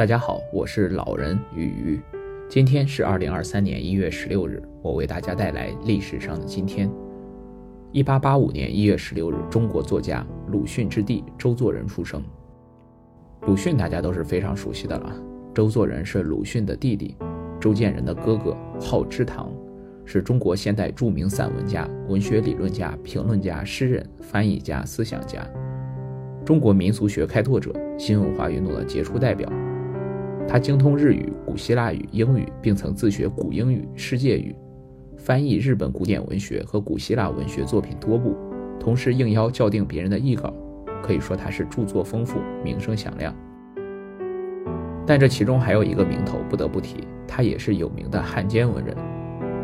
大家好，我是老人与鱼。今天是2023年1月16日，我为大家带来历史上的今天。1885年1月16日，中国作家鲁迅之弟周作人出生。鲁迅大家都是非常熟悉的了，周作人是鲁迅的弟弟，周建人的哥哥，号之堂，是中国现代著名散文家、文学理论家、评论家、诗人、翻译家、思想家，中国民俗学开拓者、新文化运动的杰出代表。他精通日语、古希腊语、英语，并曾自学古英语、世界语，翻译日本古典文学和古希腊文学作品多部，同时应邀校订别人的译稿，可以说他是著作丰富，名声响亮。但这其中还有一个名头不得不提，他也是有名的汉奸文人。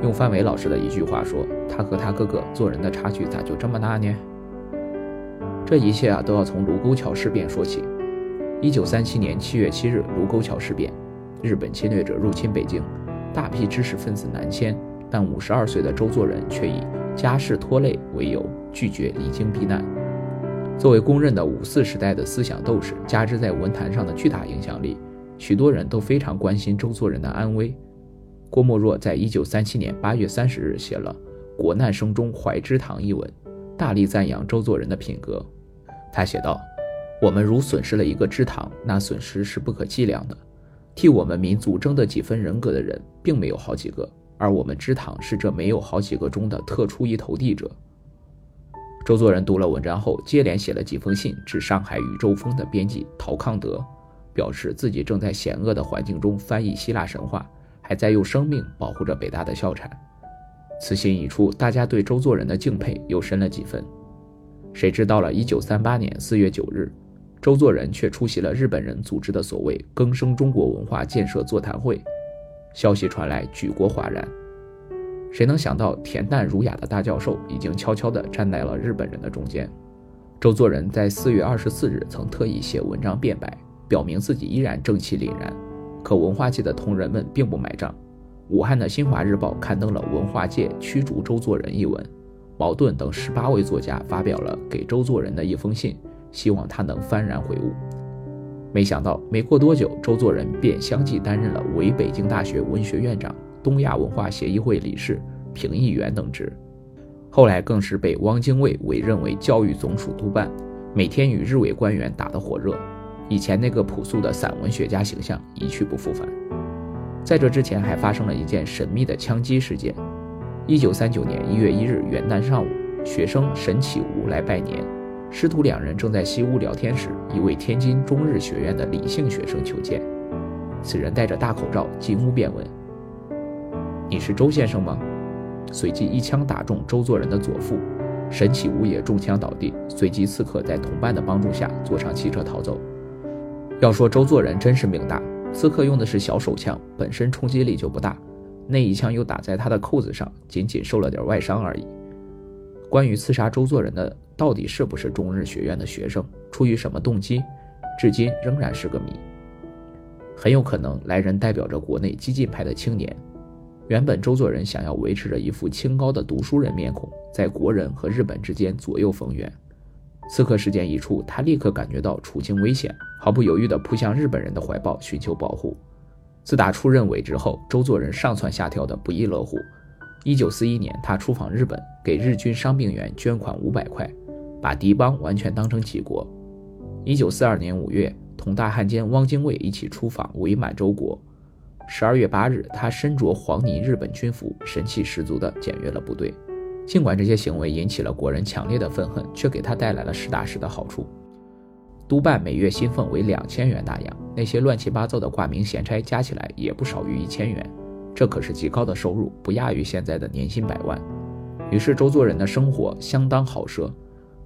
用范伟老师的一句话说，他和他哥哥做人的差距咋就这么大呢？这一切都要从卢沟桥事变说起。1937年7月7日，卢沟桥事变，日本侵略者入侵北京，大批知识分子南迁，但52岁的周作人却以家世拖累为由拒绝离京避难。作为公认的54时代的思想斗士，加之在文坛上的巨大影响力，许多人都非常关心周作人的安危。郭沫若在1937年8月30日写了《国难生中怀之堂》一文，大力赞扬周作人的品格。他写道，我们如损失了一个之堂，那损失是不可计量的。替我们民族争得几分人格的人并没有好几个，而我们之堂是这没有好几个中的特出一头地者。周作人读了文章后，接连写了几封信致上海宇宙风的编辑陶康德，表示自己正在险恶的环境中翻译希腊神话，还在用生命保护着北大的校产。此信一出，大家对周作人的敬佩又深了几分。谁知到了1938年4月9日，周作人却出席了日本人组织的所谓更生中国文化建设座谈会，消息传来，举国哗然。谁能想到恬淡儒雅的大教授已经悄悄地站在了日本人的中间。周作人在4月24日曾特意写文章辩白，表明自己依然正气凛然，可文化界的同仁们并不买账。武汉的新华日报刊登了文化界驱逐周作人一文，茅盾等18位作家发表了给周作人的一封信，希望他能幡然悔悟。没想到没过多久，周作人便相继担任了伪北京大学文学院长、东亚文化协议会理事、评议员等职，后来更是被汪精卫委任为教育总署督办，每天与日伪官员打得火热，以前那个朴素的散文学家形象一去不复返。在这之前还发生了一件神秘的枪击事件。1939年1月1日元旦上午，学生沈启吾来拜年，师徒两人正在西屋聊天时，一位天津中日学院的李姓学生求见。此人戴着大口罩，进屋便问，你是周先生吗？随即一枪打中周作人的左腹，沈启吾也中枪倒地，随即刺客在同伴的帮助下坐上汽车逃走。要说周作人真是命大，刺客用的是小手枪，本身冲击力就不大，那一枪又打在他的扣子上，仅仅受了点外伤而已。关于刺杀周作人的到底是不是中日学院的学生，出于什么动机，至今仍然是个谜。很有可能来人代表着国内激进派的青年，原本周作人想要维持着一副清高的读书人面孔，在国人和日本之间左右逢源。刺客事件一出，他立刻感觉到处境危险，毫不犹豫地扑向日本人的怀抱寻求保护。自打出任伪职后，周作人上蹿下跳的不亦乐乎。1941年他出访日本，给日军伤病员捐款500块，把敌邦完全当成己国。1942年5月同大汉奸汪精卫一起出访伪满洲国，12月8日他身着黄呢日本军服，神气十足地检阅了部队。尽管这些行为引起了国人强烈的愤恨，却给他带来了实打实的好处。督办每月薪俸为2000元大洋，那些乱七八糟的挂名闲差加起来也不少于1000元，这可是极高的收入，不亚于现在的年薪100万。于是周作人的生活相当豪奢，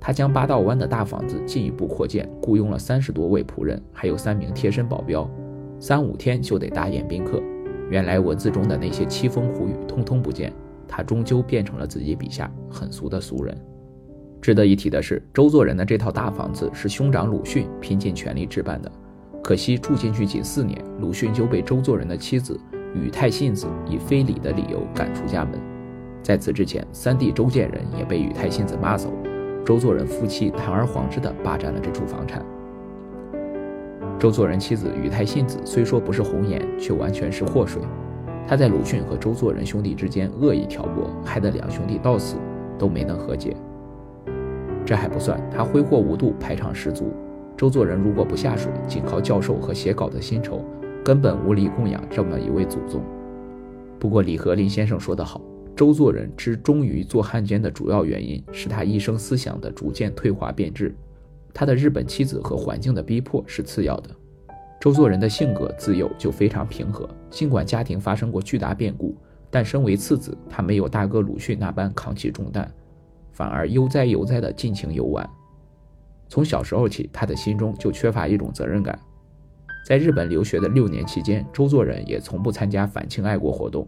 他将八道湾的大房子进一步扩建，雇佣了30多位仆人，还有3名贴身保镖，3-5天就得大宴宾客。原来文字中的那些凄风苦雨通通不见，他终究变成了自己笔下很俗的俗人。值得一提的是，周作人的这套大房子是兄长鲁迅拼尽全力置办的，可惜住进去仅4年，鲁迅就被周作人的妻子宇太信子以非礼的理由赶出家门。在此之前，3弟周建人也被宇太信子骂走，周作人夫妻堂而皇之地霸占了这处房产。周作人妻子宇太信子虽说不是红颜，却完全是祸水。他在鲁迅和周作人兄弟之间恶意挑拨，害得两兄弟到死都没能和解。这还不算，他挥霍无度，排场十足。周作人如果不下水，仅靠教授和写稿的薪酬，根本无力供养这么一位祖宗。不过李和林先生说得好，周作人之忠于做汉奸的主要原因是他一生思想的逐渐退化变质，他的日本妻子和环境的逼迫是次要的。周作人的性格自幼就非常平和，尽管家庭发生过巨大变故，但身为次子，他没有大哥鲁迅那般扛起重担，反而悠哉悠哉地尽情游玩。从小时候起，他的心中就缺乏一种责任感。在日本留学的6年期间，周作人也从不参加反清爱国活动。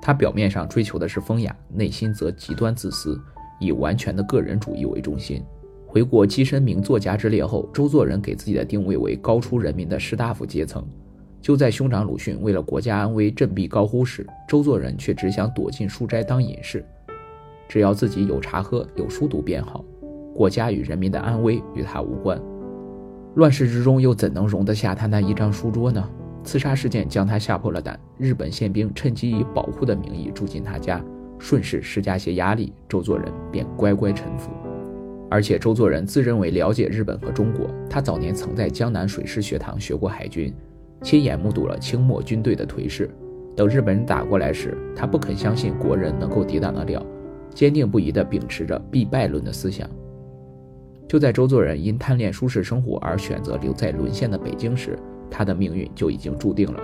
他表面上追求的是风雅，内心则极端自私，以完全的个人主义为中心。回国跻身名作家之列后，周作人给自己的定位为高出人民的士大夫阶层。就在兄长鲁迅为了国家安危振臂高呼时，周作人却只想躲进书斋当隐士，只要自己有茶喝有书读便好，国家与人民的安危与他无关。乱世之中又怎能容得下他那一张书桌呢？刺杀事件将他吓破了胆，日本宪兵趁机以保护的名义住进他家，顺势施加些压力，周作人便乖乖臣服。而且周作人自认为了解日本和中国，他早年曾在江南水师学堂学过海军，亲眼目睹了清末军队的颓势。等日本人打过来时，他不肯相信国人能够抵挡得了，坚定不移地秉持着必败论的思想。就在周作人因贪恋舒适生活而选择留在沦陷的北京时，他的命运就已经注定了。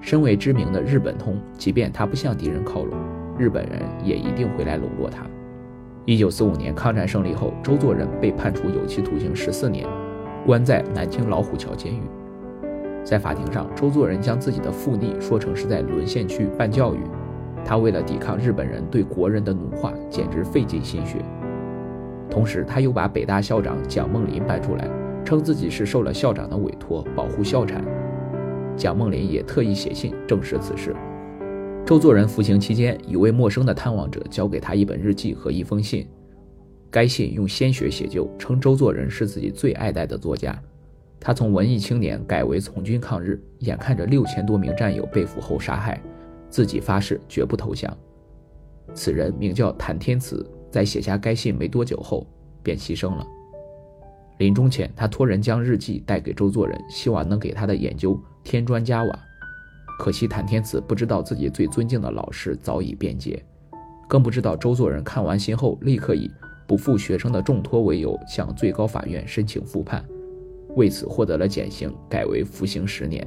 身为知名的日本通，即便他不向敌人靠拢，日本人也一定会来笼络他。1945年抗战胜利后，周作人被判处有期徒刑14年，关在南京老虎桥监狱。在法庭上，周作人将自己的父逆说成是在沦陷区办教育，他为了抵抗日本人对国人的奴化，简直费尽心血。同时，他又把北大校长蒋梦麟搬出来，称自己是受了校长的委托保护校产。蒋梦麟也特意写信证实此事。周作人服刑期间，一位陌生的探望者交给他一本日记和一封信，该信用鲜血写就，称周作人是自己最爱戴的作家。他从文艺青年改为从军抗日，眼看着6000多名战友被俘后杀害，自己发誓绝不投降。此人名叫谭天慈，在写下该信没多久后便牺牲了。临终前，他托人将日记带给周作人，希望能给他的研究添砖加瓦。可惜谭天慈不知道自己最尊敬的老师早已变节，更不知道周作人看完信后立刻以不负学生的重托为由向最高法院申请复判，为此获得了减刑，改为服刑10年。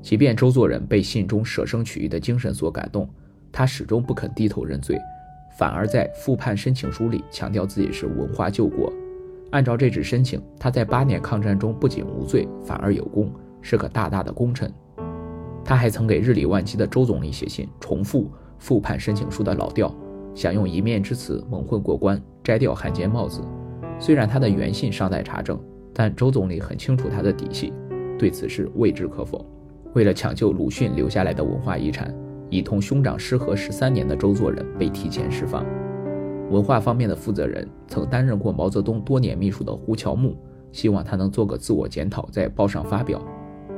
即便周作人被信中舍生取义的精神所感动，他始终不肯低头认罪，反而在复判申请书里强调自己是文化救国。按照这纸申请，他在8年抗战中不仅无罪，反而有功，是个大大的功臣。他还曾给日理万机的周总理写信，重复复判申请书的老调，想用一面之词蒙混过关，摘掉汉奸帽子。虽然他的原信尚待查证，但周总理很清楚他的底细，对此事未置可否。为了抢救鲁迅留下来的文化遗产，已同兄长失和13年的周作人被提前释放。文化方面的负责人曾担任过毛泽东多年秘书的胡乔木，希望他能做个自我检讨，在报上发表，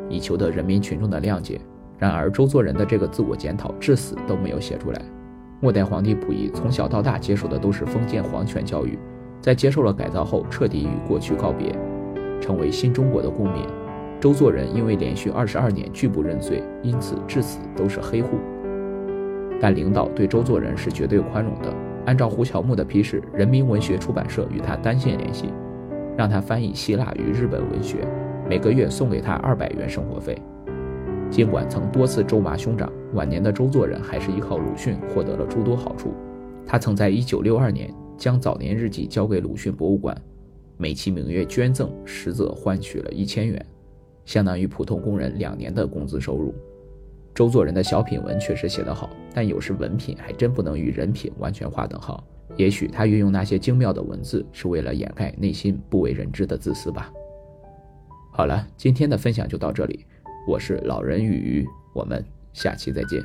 以求得人民群众的谅解。然而周作人的这个自我检讨至死都没有写出来。末代皇帝溥仪从小到大接受的都是封建皇权教育，在接受了改造后彻底与过去告别，成为新中国的公民。周作人因为连续22年拒不认罪，因此至死都是黑户。但领导对周作人是绝对宽容的，按照胡乔木的批示，人民文学出版社与他单线联系，让他翻译希腊与日本文学，每个月送给他200元生活费。尽管曾多次咒骂兄长，晚年的周作人还是依靠鲁迅获得了诸多好处。他曾在1962年将早年日记交给鲁迅博物馆，美其名曰捐赠，实则换取了1000元，相当于普通工人2年的工资收入。周作人的小品文确实写得好，但有时文品还真不能与人品完全划等号。也许他运用那些精妙的文字，是为了掩盖内心不为人知的自私吧。好了，今天的分享就到这里。我是老人与鱼，我们下期再见。